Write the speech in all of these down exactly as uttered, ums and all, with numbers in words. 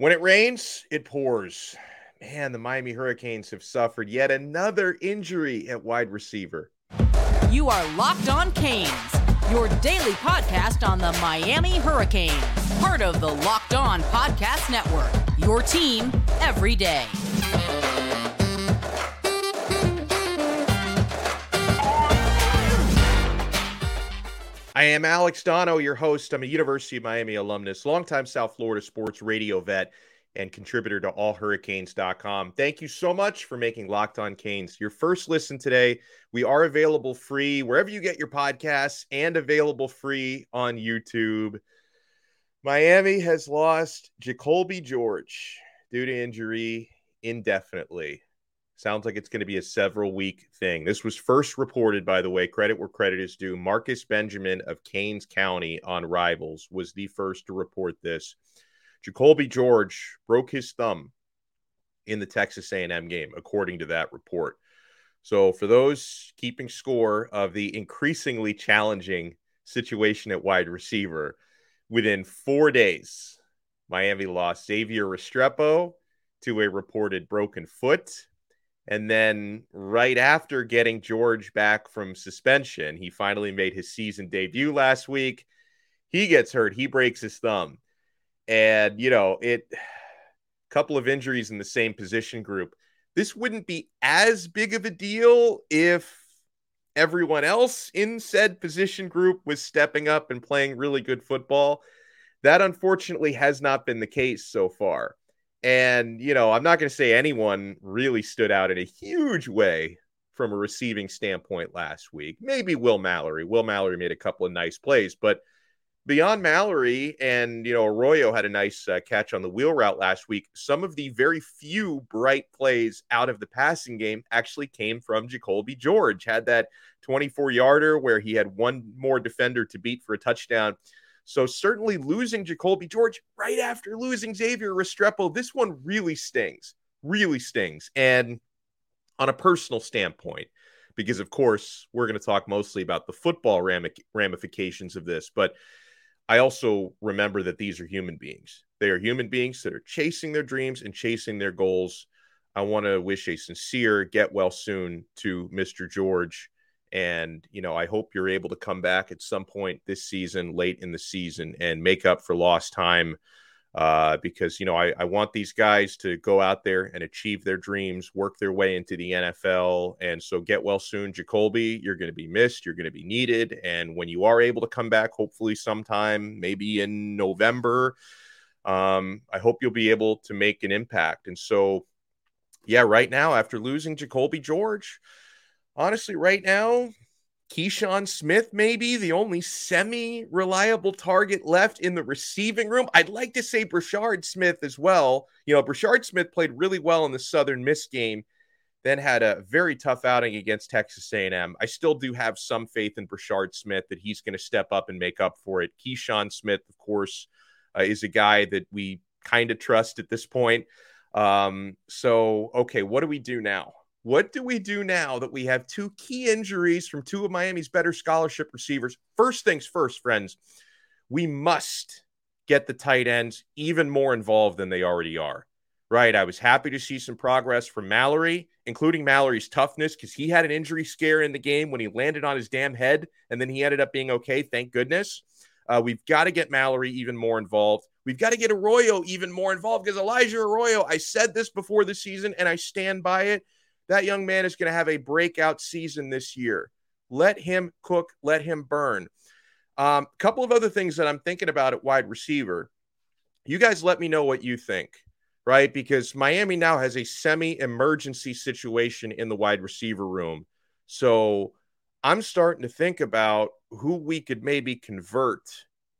When it rains, it pours. Man, the Miami Hurricanes have suffered yet another injury at wide receiver. You are Locked On Canes, your daily podcast on the Miami Hurricanes. Part of the Locked On Podcast Network, your team every day. I am Alex Dono, your host. I'm a University of Miami alumnus, longtime South Florida sports radio vet, and contributor to all hurricanes dot com. Thank you so much for making Locked On Canes your first listen today. We are available free wherever you get your podcasts and available free on YouTube. Miami has lost Jacoby George due to injury indefinitely. Sounds like it's going to be a several-week thing. This was first reported, by the way, credit where credit is due. Marcus Benjamin of Keynes County on Rivals was the first to report this. Jacoby George broke his thumb in the Texas A and M game, according to that report. So for those keeping score of the increasingly challenging situation at wide receiver, within four days, Miami lost Xavier Restrepo to a reported broken foot. And then right after getting George back from suspension, he finally made his season debut last week. He gets hurt. He breaks his thumb. And, you know, it couple of injuries in the same position group. This wouldn't be as big of a deal if everyone else in said position group was stepping up and playing really good football. That, unfortunately, has not been the case so far. And, you know, I'm not going to say anyone really stood out in a huge way from a receiving standpoint last week. Maybe Will Mallory. Will Mallory made a couple of nice plays, but beyond Mallory and, you know, Arroyo had a nice uh, catch on the wheel route last week. Some of the very few bright plays out of the passing game actually came from Jacoby George. Had that twenty-four yarder where he had one more defender to beat for a touchdown. So certainly losing Jacoby George right after losing Xavier Restrepo, this one really stings, really stings. And on a personal standpoint, because, of course, we're going to talk mostly about the football ramifications of this, but I also remember that these are human beings. They are human beings that are chasing their dreams and chasing their goals. I want to wish a sincere get well soon to Mister George. And, you know, I hope you're able to come back at some point this season, late in the season, and make up for lost time uh, because, you know, I, I want these guys to go out there and achieve their dreams, work their way into the N F L. And so get well soon, Jacoby. You're going to be missed. You're going to be needed. And when you are able to come back, hopefully sometime, maybe in November, um, I hope you'll be able to make an impact. And so, yeah, right now, after losing Jacoby George, honestly, right now, Keyshawn Smith may be the only semi-reliable target left in the receiving room. I'd like to say Brashad Smith as well. You know, Brashad Smith played really well in the Southern Miss game, then had a very tough outing against Texas A and M. I still do have some faith in Brashad Smith that he's going to step up and make up for it. Keyshawn Smith, of course, uh, is a guy that we kind of trust at this point. Um, so, okay, what do we do now? What do we do now that we have two key injuries from two of Miami's better scholarship receivers? First things first, friends, we must get the tight ends even more involved than they already are, right? I was happy to see some progress from Mallory, including Mallory's toughness, because he had an injury scare in the game when he landed on his damn head, and then he ended up being okay, thank goodness. Uh, we've got to get Mallory even more involved. We've got to get Arroyo even more involved, because Elijah Arroyo, I said this before the season, and I stand by it. That young man is going to have a breakout season this year. Let him cook. Let him burn. A um, couple of other things that I'm thinking about at wide receiver. You guys let me know what you think, right? Because Miami now has a semi-emergency situation in the wide receiver room. So I'm starting to think about who we could maybe convert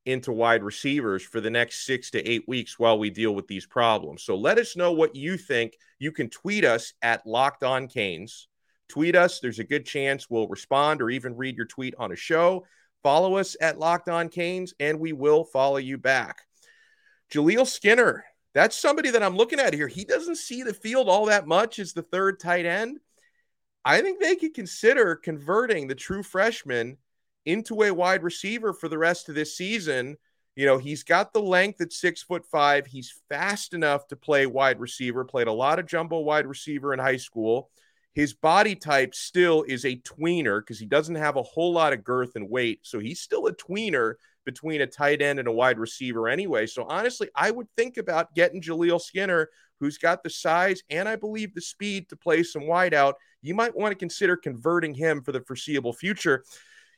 into wide receivers for the next six to eight weeks while we deal with these problems. So let us know what you think. You can tweet us at Locked On Canes. Tweet us. There's a good chance we'll respond or even read your tweet on a show. Follow us at Locked On Canes, and we will follow you back. Jaleel Skinner, that's somebody that I'm looking at here. He doesn't see the field all that much as the third tight end. I think they could consider converting the true freshman into a wide receiver for the rest of this season. You know, he's got the length at six foot five. He's fast enough to play wide receiver, played a lot of jumbo wide receiver in high school. His body type still is a tweener because he doesn't have a whole lot of girth and weight. So he's still a tweener between a tight end and a wide receiver anyway. So honestly, I would think about getting Jaleel Skinner, who's got the size and I believe the speed to play some wide out. You might want to consider converting him for the foreseeable future.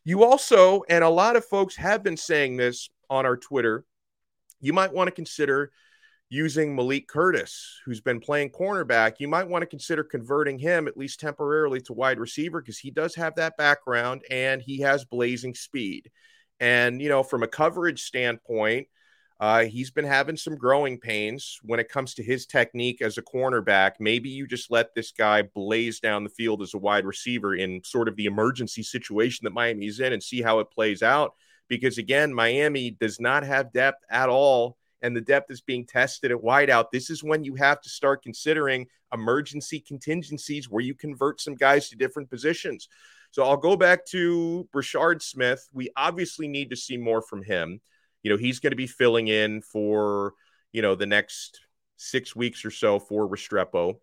You also, and a lot of folks have been saying this on our Twitter, you might want to consider using Malik Curtis, who's been playing cornerback. You might want to consider converting him, at least temporarily, to wide receiver because he does have that background and he has blazing speed. And, you know, from a coverage standpoint, uh, he's been having some growing pains when it comes to his technique as a cornerback. Maybe you just let this guy blaze down the field as a wide receiver in sort of the emergency situation that Miami's in and see how it plays out. Because, again, Miami does not have depth at all, and the depth is being tested at wideout. This is when you have to start considering emergency contingencies where you convert some guys to different positions. So I'll go back to Brashad Smith. We obviously need to see more from him. You know, he's going to be filling in for, you know, the next six weeks or so for Restrepo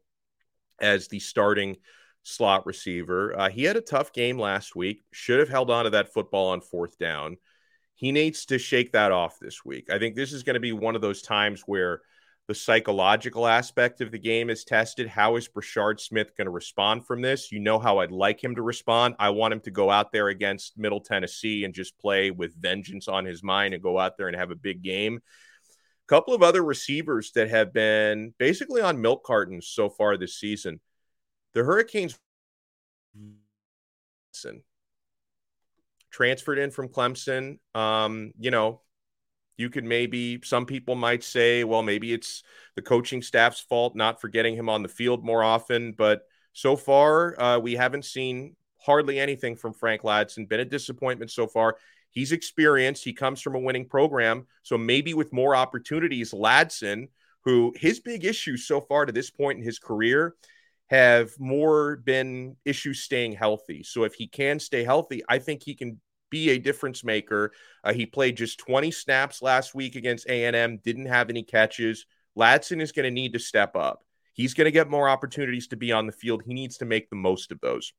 as the starting slot receiver. Uh, he had a tough game last week. Should have held on to that football on fourth down. He needs to shake that off this week. I think this is going to be one of those times where the psychological aspect of the game is tested. How is Brashad Smith going to respond from this? You know how I'd like him to respond. I want him to go out there against Middle Tennessee and just play with vengeance on his mind and go out there and have a big game. A couple of other receivers that have been basically on milk cartons so far this season. The Hurricanes transferred in from Clemson. Um, you know, you could maybe, some people might say, well, maybe it's the coaching staff's fault not for getting him on the field more often. But so far, uh, we haven't seen hardly anything from Frank Ladson. Been a disappointment so far. He's experienced. He comes from a winning program. So maybe with more opportunities, Ladson, who his big issue so far to this point in his career have more been issues staying healthy. So if he can stay healthy, I think he can be a difference maker. Uh, he played just twenty snaps last week against A and M, didn't have any catches. Ladson is going to need to step up. He's going to get more opportunities to be on the field. He needs to make the most of those.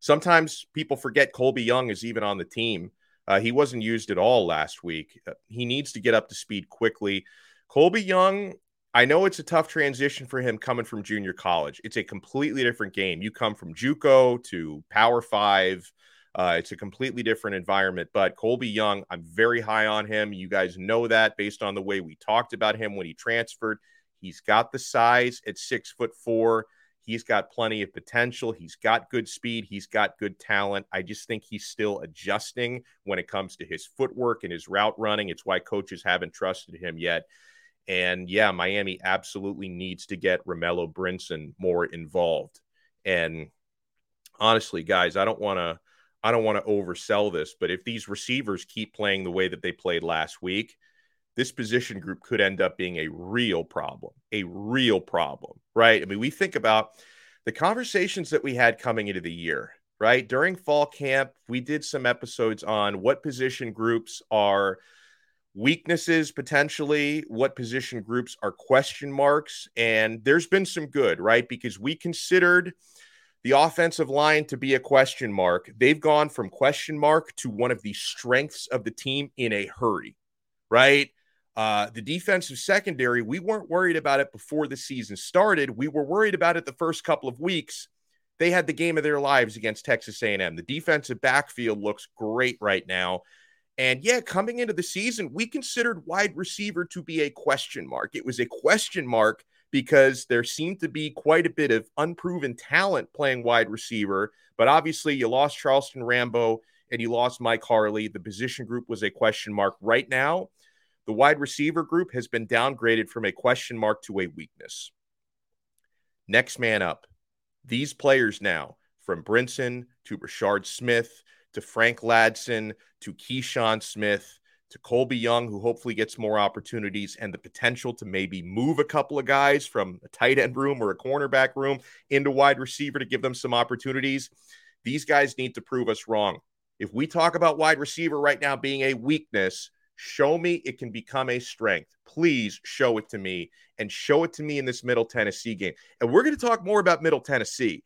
Sometimes people forget Colby Young is even on the team. Uh, he wasn't used at all last week. Uh, he needs to get up to speed quickly. Colby Young, I know it's a tough transition for him coming from junior college. It's a completely different game. You come from JUCO to Power Five. Uh, it's a completely different environment. But Colby Young, I'm very high on him. You guys know that based on the way we talked about him when he transferred. He's got the size at six foot four. He's got plenty of potential. He's got good speed. He's got good talent. I just think he's still adjusting when it comes to his footwork and his route running. It's why coaches haven't trusted him yet. And yeah, Miami absolutely needs to get Romello Brinson more involved. And honestly, guys, I don't want to I don't want to oversell this, but if these receivers keep playing the way that they played last week, this position group could end up being a real problem, a real problem, right? I mean, we think about the conversations that we had coming into the year, right? During fall camp, we did some episodes on what position groups are weaknesses, potentially what position groups are question marks. And there's been some good, right? Because we considered the offensive line to be a question mark. They've gone from question mark to one of the strengths of the team in a hurry, right? Uh, the defensive secondary, we weren't worried about it before the season started. We were worried about it the first couple of weeks. They had the game of their lives against Texas A and M. The defensive backfield looks great right now. And yeah, coming into the season, we considered wide receiver to be a question mark. It was a question mark because there seemed to be quite a bit of unproven talent playing wide receiver. But obviously, you lost Charleston Rambo and you lost Mike Harley. The position group was a question mark. Right now, the wide receiver group has been downgraded from a question mark to a weakness. Next man up. These players now, from Brinson to Brashad Smith, to Frank Ladson, to Keyshawn Smith, to Colby Young, who hopefully gets more opportunities and the potential to maybe move a couple of guys from a tight end room or a cornerback room into wide receiver to give them some opportunities. These guys need to prove us wrong. If we talk about wide receiver right now being a weakness, Show me it can become a strength. Please show it to me, and show it to me in this Middle Tennessee game. And we're going to talk more about Middle Tennessee.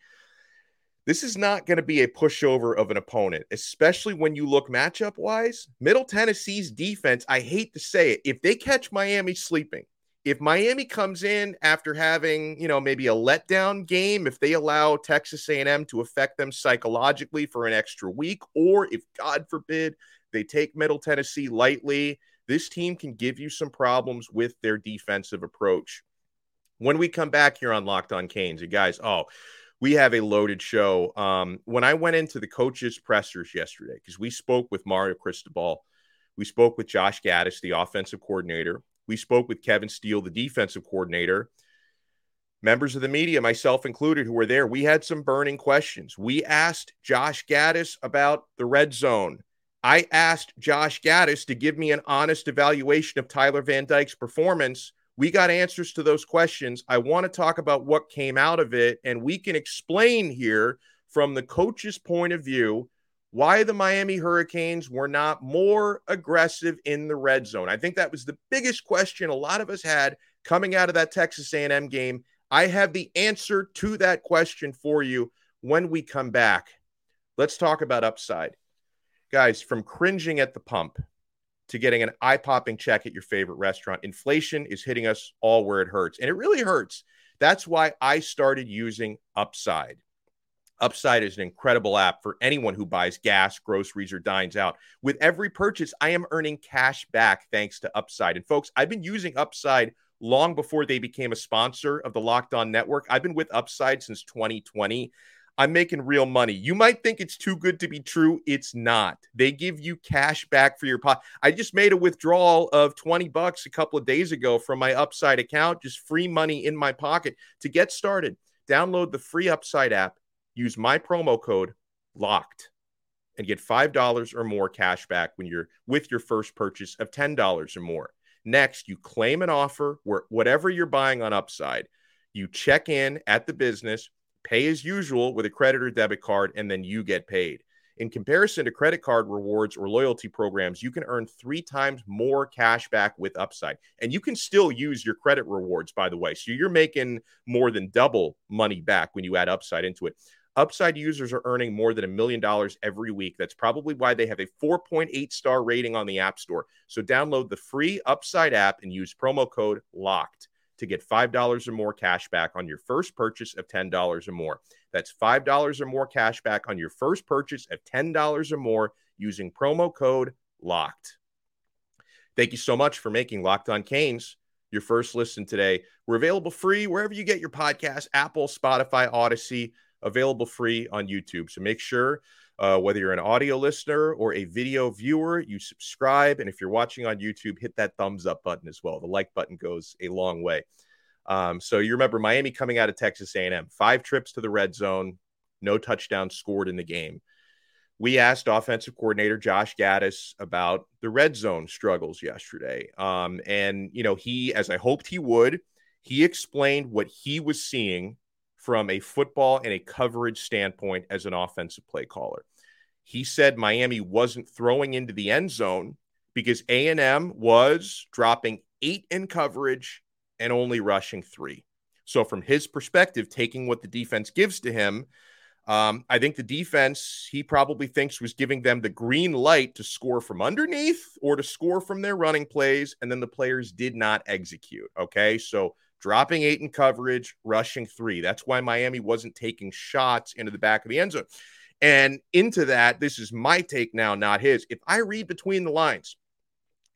This is not going to be a pushover of an opponent, especially when you look matchup-wise. Middle Tennessee's defense, I hate to say it, if they catch Miami sleeping, if Miami comes in after having, you know, maybe a letdown game, if they allow Texas A and M to affect them psychologically for an extra week, or if, God forbid, they take Middle Tennessee lightly, this team can give you some problems with their defensive approach. When we come back here on Locked On Canes, you guys, oh, we have a loaded show. Um, when I went into the coaches' pressers yesterday, because we spoke with Mario Cristobal, we spoke with Josh Gattis, the offensive coordinator, we spoke with Kevin Steele, the defensive coordinator, members of the media, myself included, who were there. We had some burning questions. We asked Josh Gattis about the red zone. I asked Josh Gattis to give me an honest evaluation of Tyler Van Dyke's performance. We got answers to those questions. I want to talk about what came out of it, and we can explain here from the coach's point of view why the Miami Hurricanes were not more aggressive in the red zone. I think that was the biggest question a lot of us had coming out of that Texas A and M game. I have the answer to that question for you when we come back. Let's talk about upside. Guys, from cringing at the pump to getting an eye-popping check at your favorite restaurant, inflation is hitting us all where it hurts, and it really hurts. That's why I started using Upside. Upside is an incredible app for anyone who buys gas, groceries, or dines out. With every purchase, I am earning cash back thanks to Upside. And folks, I've been using Upside long before they became a sponsor of the Locked On Network. I've been with Upside since twenty twenty. I'm making real money. You might think it's too good to be true. It's not. They give you cash back for your pot. I just made a withdrawal of twenty bucks a couple of days ago from my Upside account, just free money in my pocket. To get started, download the free Upside app, use my promo code LOCKED, and get five dollars or more cash back when you're with your first purchase of ten dollars or more. Next, you claim an offer where whatever you're buying on Upside, you check in at the business, pay as usual with a credit or debit card, and then you get paid. In comparison to credit card rewards or loyalty programs, you can earn three times more cash back with Upside. And you can still use your credit rewards, by the way. So you're making more than double money back when you add Upside into it. Upside users are earning more than a million dollars every week. That's probably why they have a four point eight star rating on the App Store. So download the free Upside app and use promo code LOCKED to get five dollars or more cash back on your first purchase of ten dollars or more. That's five dollars or more cash back on your first purchase of ten dollars or more using promo code LOCKED. Thank you so much for making Locked On Canes your first listen today. We're available free wherever you get your podcast, Apple, Spotify, Odyssey, available free on YouTube. So make sure, uh, whether you're an audio listener or a video viewer, you subscribe. And if you're watching on YouTube, hit that thumbs up button as well. The like button goes a long way. Um, so you remember Miami coming out of Texas A and M, five trips to the red zone, no touchdowns scored in the game. We asked offensive coordinator Josh Gattis about the red zone struggles yesterday. Um, and, you know, he, as I hoped he would, he explained what he was seeing from a football and a coverage standpoint as an offensive play caller. He said Miami wasn't throwing into the end zone because A and M was dropping eight in coverage and only rushing three. So from his perspective, taking what the defense gives to him, um, I think the defense, he probably thinks, was giving them the green light to score from underneath or to score from their running plays, and then the players did not execute, okay? So dropping eight in coverage, rushing three. That's why Miami wasn't taking shots into the back of the end zone. And into that, this is my take now, not his. If I read between the lines,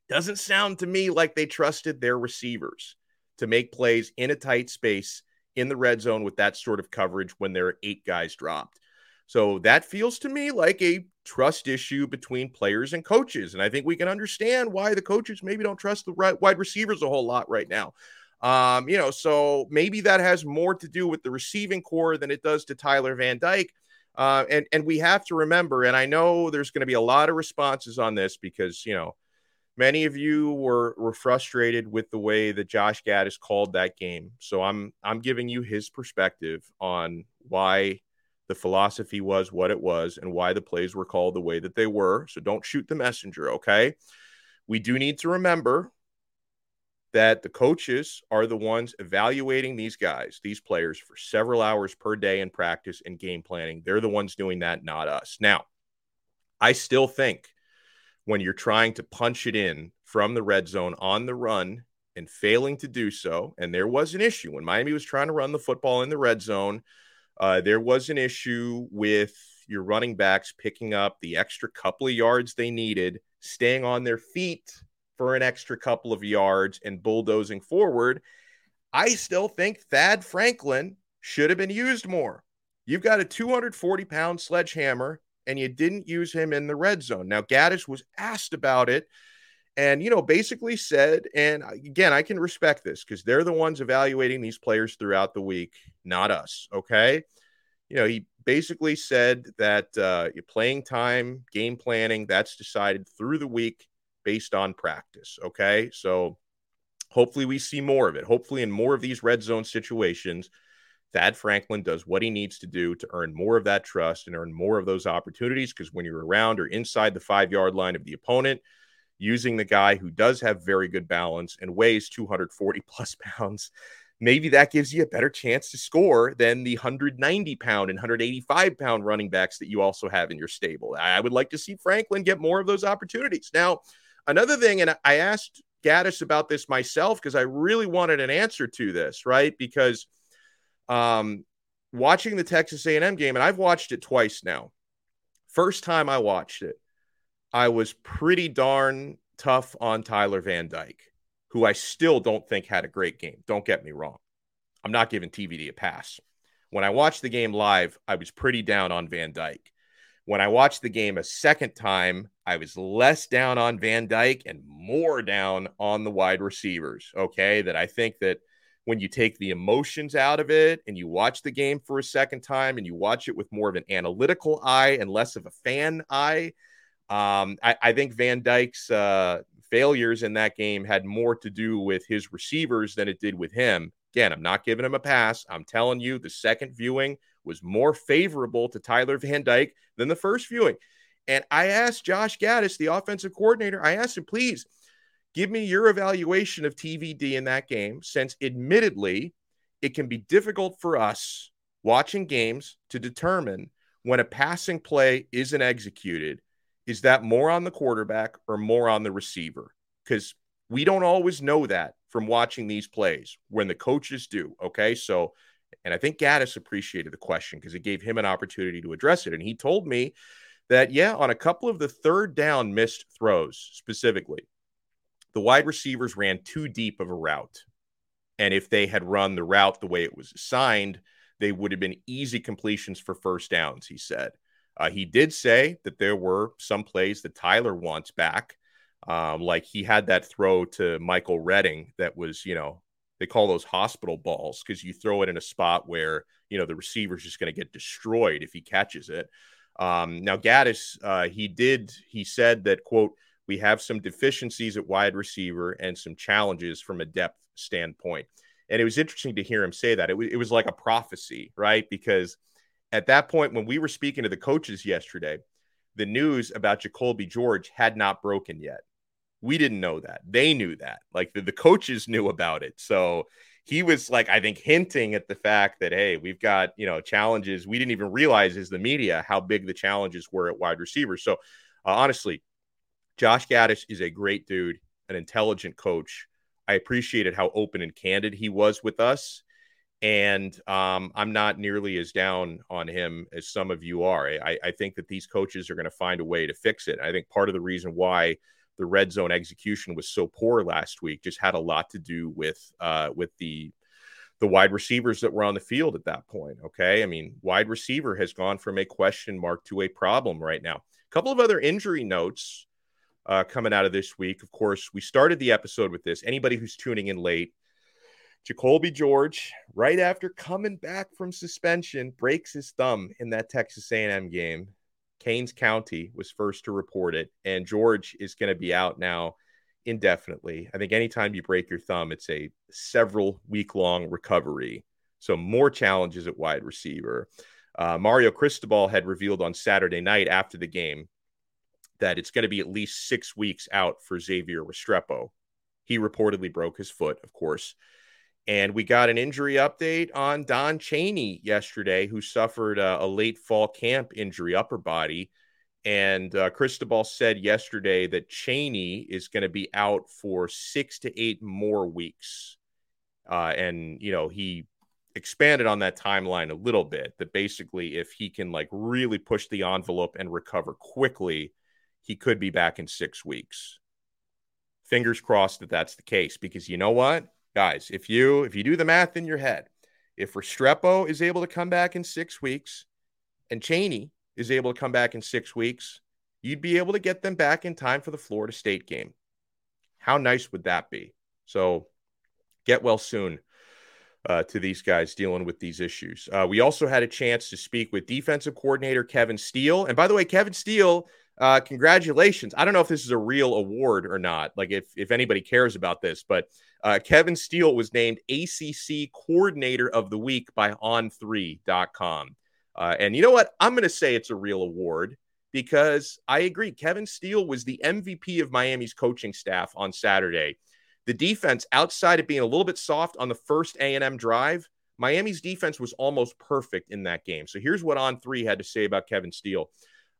doesn't sound to me like they trusted their receivers to make plays in a tight space in the red zone with that sort of coverage when there are eight guys dropped. So that feels to me like a trust issue between players and coaches. And I think we can understand why the coaches maybe don't trust the right wide receivers a whole lot right now. Um, you know, so maybe that has more to do with the receiving core than it does to Tyler Van Dyke. Uh, and, and we have to remember, and I know there's going to be a lot of responses on this because, you know, many of you were, were frustrated with the way that Josh Gattis called that game. So I'm, I'm giving you his perspective on why the philosophy was what it was and why the plays were called the way that they were. So don't shoot the messenger. Okay. We do need to remember that the coaches are the ones evaluating these guys, these players, for several hours per day in practice and game planning. They're the ones doing that, not us. Now, I still think when you're trying to punch it in from the red zone on the run and failing to do so, and there was an issue when Miami was trying to run the football in the red zone, uh, there was an issue with your running backs picking up the extra couple of yards they needed, staying on their feet for an extra couple of yards and bulldozing forward. I still think Thad Franklin should have been used more. You've got a two hundred forty pound sledgehammer and you didn't use him in the red zone. Now, Gattis was asked about it and, you know, basically said, and again, I can respect this because they're the ones evaluating these players throughout the week, not us. Okay. You know, he basically said that uh, your playing time, game planning, that's decided through the week based on practice. Okay. So hopefully we see more of it. Hopefully in more of these red zone situations, Thad Franklin does what he needs to do to earn more of that trust and earn more of those opportunities. Because when you're around or inside the five yard line of the opponent, using the guy who does have very good balance and weighs two hundred forty plus pounds, maybe that gives you a better chance to score than the one hundred ninety pound and one hundred eighty-five pound running backs that you also have in your stable. I would like to see Franklin get more of those opportunities. Now, another thing, and I asked Gattis about this myself because I really wanted an answer to this, right? Because um, watching the Texas A and M game, and I've watched it twice now. First time I watched it, I was pretty darn tough on Tyler Van Dyke, who I still don't think had a great game. Don't get me wrong. I'm not giving T V D a pass. When I watched the game live, I was pretty down on Van Dyke. When I watched the game a second time, I was less down on Van Dyke and more down on the wide receivers, okay? That I think that when you take the emotions out of it and you watch the game for a second time and you watch it with more of an analytical eye and less of a fan eye, um, I, I think Van Dyke's uh, failures in that game had more to do with his receivers than it did with him. Again, I'm not giving him a pass. I'm telling you, the second viewing was more favorable to Tyler Van Dyke than the first viewing. And I asked Josh Gattis, the offensive coordinator, I asked him, please give me your evaluation of T V D in that game, since admittedly it can be difficult for us watching games to determine when a passing play isn't executed. Is that more on the quarterback or more on the receiver? Because we don't always know that from watching these plays when the coaches do. Okay. So, and I think Gattis appreciated the question because it gave him an opportunity to address it. And he told me that, yeah, on a couple of the third down missed throws specifically, the wide receivers ran too deep of a route. And if they had run the route the way it was assigned, they would have been easy completions for first downs, he said. Uh, he did say that there were some plays that Tyler wants back. Um, like he had that throw to Michael Redding that was, you know, they call those hospital balls because you throw it in a spot where, you know, the receiver's just going to get destroyed if he catches it. Um, now, Gattis, uh, he did, he said that, quote, we have some deficiencies at wide receiver and some challenges from a depth standpoint. And it was interesting to hear him say that. It was, it was like a prophecy, right? Because at that point, when we were speaking to the coaches yesterday, the news about Jacoby George had not broken yet. We didn't know that. They knew that. Like the, the coaches knew about it. So he was like, I think, hinting at the fact that, hey, we've got, you know, challenges. We didn't even realize as the media how big the challenges were at wide receivers. So uh, honestly, Josh Gattis is a great dude, an intelligent coach. I appreciated how open and candid he was with us. And um, I'm not nearly as down on him as some of you are. I, I think that these coaches are going to find a way to fix it. I think part of the reason why the red zone execution was so poor last week just had a lot to do with uh, with the the wide receivers that were on the field at that point. Okay, I mean, wide receiver has gone from a question mark to a problem right now. A couple of other injury notes uh, coming out of this week. Of course, we started the episode with this. Anybody who's tuning in late, Jacoby George, right after coming back from suspension, breaks his thumb in that Texas A and M game. Keynes County was first to report it, and George is going to be out now indefinitely. I think anytime you break your thumb, it's a several week-long recovery, so more challenges at wide receiver. Uh, Mario Cristobal had revealed on Saturday night after the game that it's going to be at least six weeks out for Xavier Restrepo. He reportedly broke his foot, of course. And we got an injury update on Don Chaney yesterday, who suffered a, a late fall camp injury, upper body. And uh, Cristobal said yesterday that Chaney is going to be out for six to eight more weeks. Uh, and, you know, he expanded on that timeline a little bit, that basically if he can like really push the envelope and recover quickly, he could be back in six weeks. Fingers crossed that that's the case, because you know what, guys, if you, if you do the math in your head, if Restrepo is able to come back in six weeks and Chaney is able to come back in six weeks, you'd be able to get them back in time for the Florida State game. How nice would that be? So get well soon uh, to these guys dealing with these issues. Uh, we also had a chance to speak with defensive coordinator Kevin Steele. And by the way, Kevin Steele, uh, congratulations. I don't know if this is a real award or not, like if, if anybody cares about this, but uh, Kevin Steele was named A C C Coordinator of the Week by on three dot com. Uh, and you know what? I'm going to say it's a real award, because I agree. Kevin Steele was the M V P of Miami's coaching staff on Saturday. The defense, outside of being a little bit soft on the first A and M drive, Miami's defense was almost perfect in that game. So here's what On three had to say about Kevin Steele.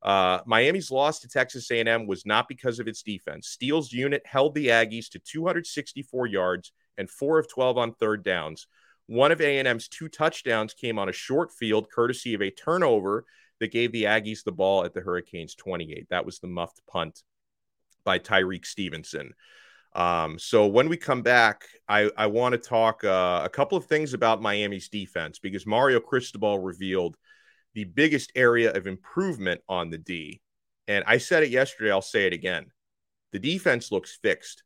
Uh, Miami's loss to Texas A and M was not because of its defense. Steele's unit held the Aggies to two hundred sixty-four yards and four of twelve on third downs. One of A and M's two touchdowns came on a short field, courtesy of a turnover that gave the Aggies the ball at the Hurricanes' twenty-eight. That was the muffed punt by Tyreek Stevenson. Um, so when we come back, I, I want to talk uh, a couple of things about Miami's defense, because Mario Cristobal revealed the biggest area of improvement on the D. And I said it yesterday, I'll say it again. The defense looks fixed.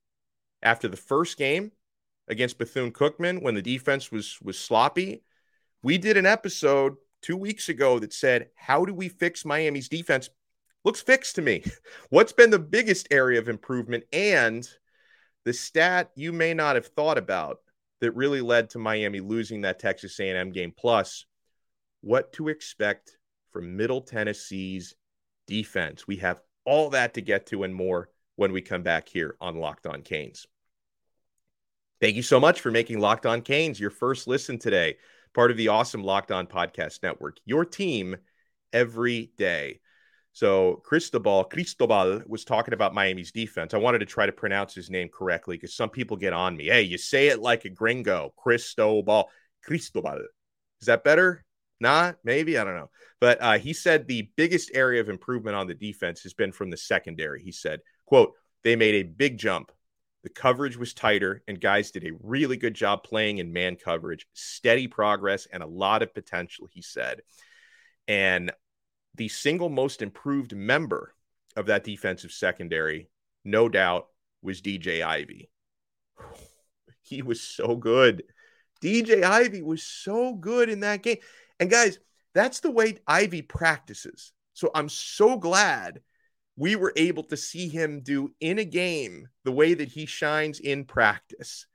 After the first game against Bethune-Cookman, when the defense was was sloppy, we did an episode two weeks ago that said, how do we fix Miami's defense? Looks fixed to me. What's been the biggest area of improvement? And the stat you may not have thought about that really led to Miami losing that Texas A and M game, plus what to expect from Middle Tennessee's defense. We have all that to get to and more when we come back here on Locked On Canes. Thank you so much for making Locked On Canes your first listen today. Part of the awesome Locked On Podcast Network, your team every day. So Cristobal, Cristobal was talking about Miami's defense. I wanted to try to pronounce his name correctly, because some people get on me. Hey, you say it like a gringo. Cristobal, Cristobal. Is that better? Not, maybe, I don't know. But uh, he said the biggest area of improvement on the defense has been from the secondary. He said, quote, they made a big jump. The coverage was tighter, and guys did a really good job playing in man coverage. Steady progress and a lot of potential, he said. And the single most improved member of that defensive secondary, no doubt, was D J Ivy. He was so good. D J Ivy was so good in that game. And guys, that's the way Ivy practices. So I'm so glad we were able to see him do in a game the way that he shines in practice.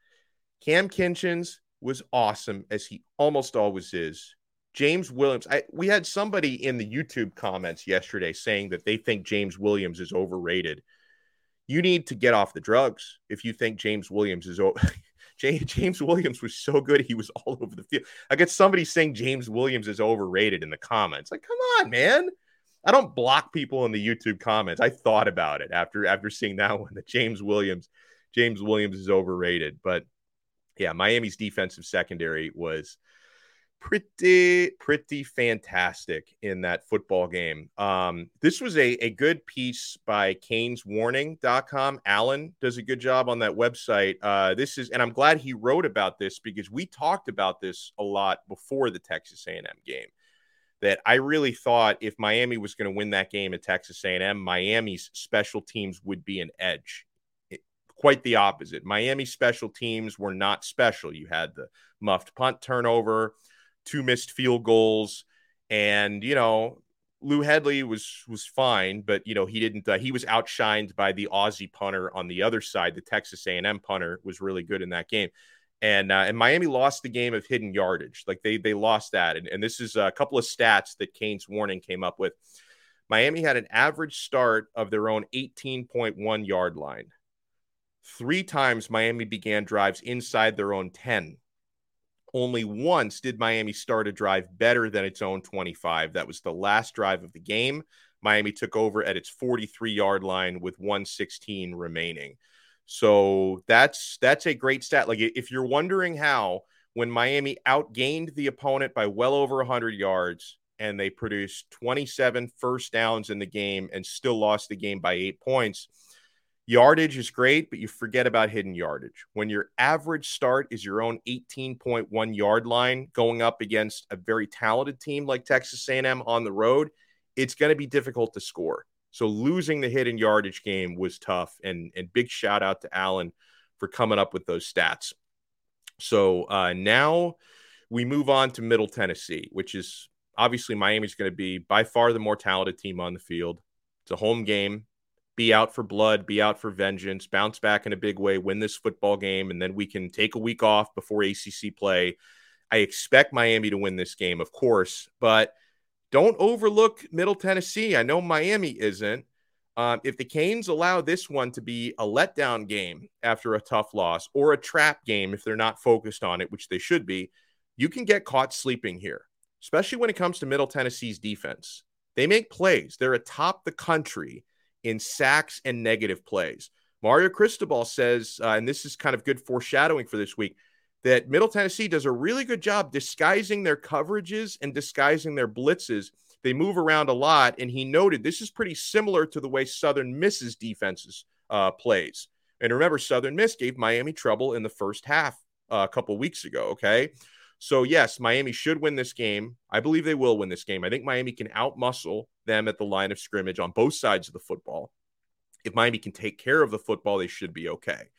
Cam Kinchins was awesome, as he almost always is. James Williams. I, we had somebody in the YouTube comments yesterday saying that they think James Williams is overrated. You need to get off the drugs if you think James Williams is over. James Williams was so good. He was all over the field. I got somebody saying James Williams is overrated in the comments. Like, come on, man. I don't block people in the YouTube comments. I thought about it after after seeing that one, that James Williams, James Williams is overrated. But yeah, Miami's defensive secondary was pretty, pretty fantastic in that football game. Um, this was a, a good piece by Canes Warning dot com. Allen does a good job on that website. Uh, this is, and I'm glad he wrote about this, because we talked about this a lot before the Texas A and M game, that I really thought if Miami was going to win that game at Texas A and M, Miami's special teams would be an edge. It, quite the opposite. Miami's special teams were not special. You had the muffed punt turnover, two missed field goals, and, you know, Lou Headley was was fine, but, you know, he didn't. Uh, he was outshined by the Aussie punter on the other side. The Texas A and M punter was really good in that game. And uh, and Miami lost the game of hidden yardage. Like they they lost that. And, and this is a couple of stats that Canes Warning came up with. Miami had an average start of their own eighteen point one yard line. Three times Miami began drives inside their own ten. Only once did Miami start a drive better than its own twenty-five. That was the last drive of the game. Miami took over at its forty-three-yard line with one sixteen remaining. So that's that's a great stat. Like, if you're wondering how, when Miami outgained the opponent by well over one hundred yards and they produced twenty-seven first downs in the game and still lost the game by eight points, yardage is great, but you forget about hidden yardage. When your average start is your own eighteen point one yard line going up against a very talented team like Texas A and M on the road, it's going to be difficult to score. So losing the hidden yardage game was tough, and, and big shout out to Allen for coming up with those stats. So uh, now we move on to Middle Tennessee, which is obviously Miami's going to be by far the more talented team on the field. It's a home game. Be out for blood, be out for vengeance, bounce back in a big way, win this football game, and then we can take a week off before A C C play. I expect Miami to win this game, of course, but don't overlook Middle Tennessee. I know Miami isn't. Um, if the Canes allow this one to be a letdown game after a tough loss, or a trap game if they're not focused on it, which they should be, you can get caught sleeping here, especially when it comes to Middle Tennessee's defense. They make plays. They're atop the country in sacks and negative plays. Mario Cristobal says, uh, and this is kind of good foreshadowing for this week, that Middle Tennessee does a really good job disguising their coverages and disguising their blitzes. They move around a lot, and he noted this is pretty similar to the way Southern Miss's defenses uh, plays. And remember, Southern Miss gave Miami trouble in the first half uh, a couple weeks ago, okay? So, yes, Miami should win this game. I believe they will win this game. I think Miami can outmuscle them at the line of scrimmage on both sides of the football. If Miami can take care of the football, they should be okay.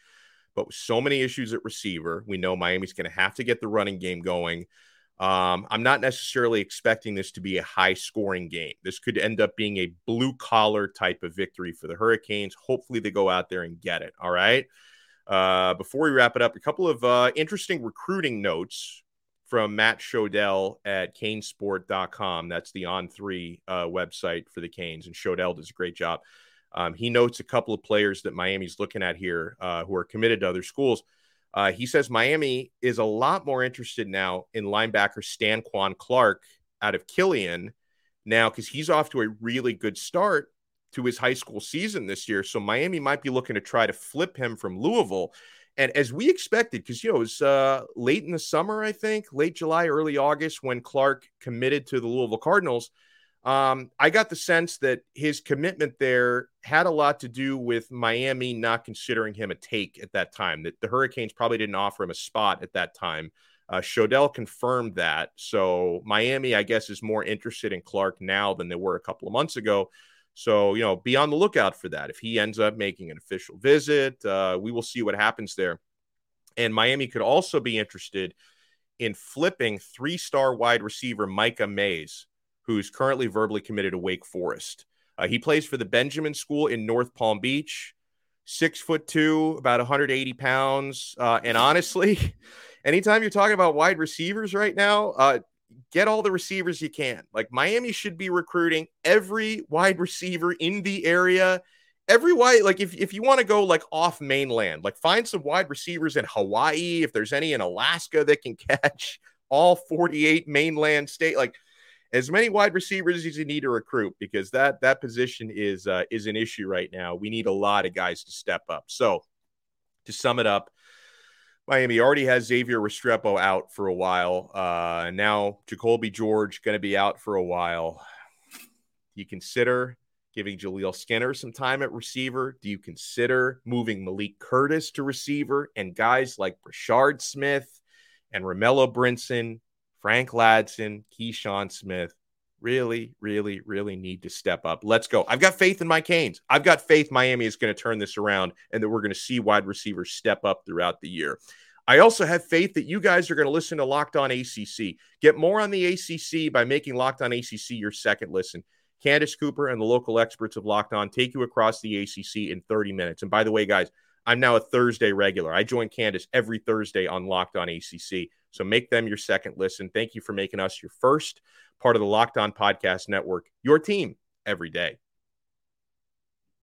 But with so many issues at receiver, we know Miami's going to have to get the running game going. Um, I'm not necessarily expecting this to be a high-scoring game. This could end up being a blue-collar type of victory for the Hurricanes. Hopefully they go out there and get it, all right? Uh, before we wrap it up, a couple of uh, interesting recruiting notes from Matt Shodell at Canes Sport dot com. That's the On three uh, website for the Canes, and Shodell does a great job. Um, he notes a couple of players that Miami's looking at here uh, who are committed to other schools. Uh, he says Miami is a lot more interested now in linebacker Stanquan Clark out of Killian now, because he's off to a really good start to his high school season this year. So Miami might be looking to try to flip him from Louisville. And as we expected, because, you know, it was uh, late in the summer, I think, late July, early August, when Clark committed to the Louisville Cardinals, um, I got the sense that his commitment there had a lot to do with Miami not considering him a take at that time, that the Hurricanes probably didn't offer him a spot at that time. Uh, Shodell confirmed that. So Miami, I guess, is more interested in Clark now than they were a couple of months ago. So, you know, be on the lookout for that. If he ends up making an official visit, uh, we will see what happens there. And Miami could also be interested in flipping three-star wide receiver Micah Mays, who's currently verbally committed to Wake Forest. Uh, he plays for the Benjamin School in North Palm Beach, six foot two, about one hundred eighty pounds. Uh, and honestly, anytime you're talking about wide receivers right now, uh, get all the receivers you can. Like, Miami should be recruiting every wide receiver in the area. Every wide, like if, if you want to go like off mainland, like find some wide receivers in Hawaii. If there's any in Alaska that can catch all forty-eight mainland state, like as many wide receivers as you need to recruit, because that, that position is, uh, is an issue right now. We need a lot of guys to step up. So to sum it up, Miami already has Xavier Restrepo out for a while. Uh, now Jacoby George going to be out for a while. You consider giving Jaleel Skinner some time at receiver? Do you consider moving Malik Curtis to receiver? And guys like Brashad Smith and Romello Brinson, Frank Ladson, Keyshawn Smith really, really, really need to step up. Let's go. I've got faith in my Canes. I've got faith Miami is going to turn this around and that we're going to see wide receivers step up throughout the year. I also have faith that you guys are going to listen to Locked On A C C. Get more on the A C C by making Locked On A C C your second listen. Candace Cooper and the local experts of Locked On take you across the A C C in thirty minutes. And by the way, guys, I'm now a Thursday regular. I join Candace every Thursday on Locked On A C C. So make them your second listen. Thank you for making us your first, part of the Locked On Podcast Network, your team every day.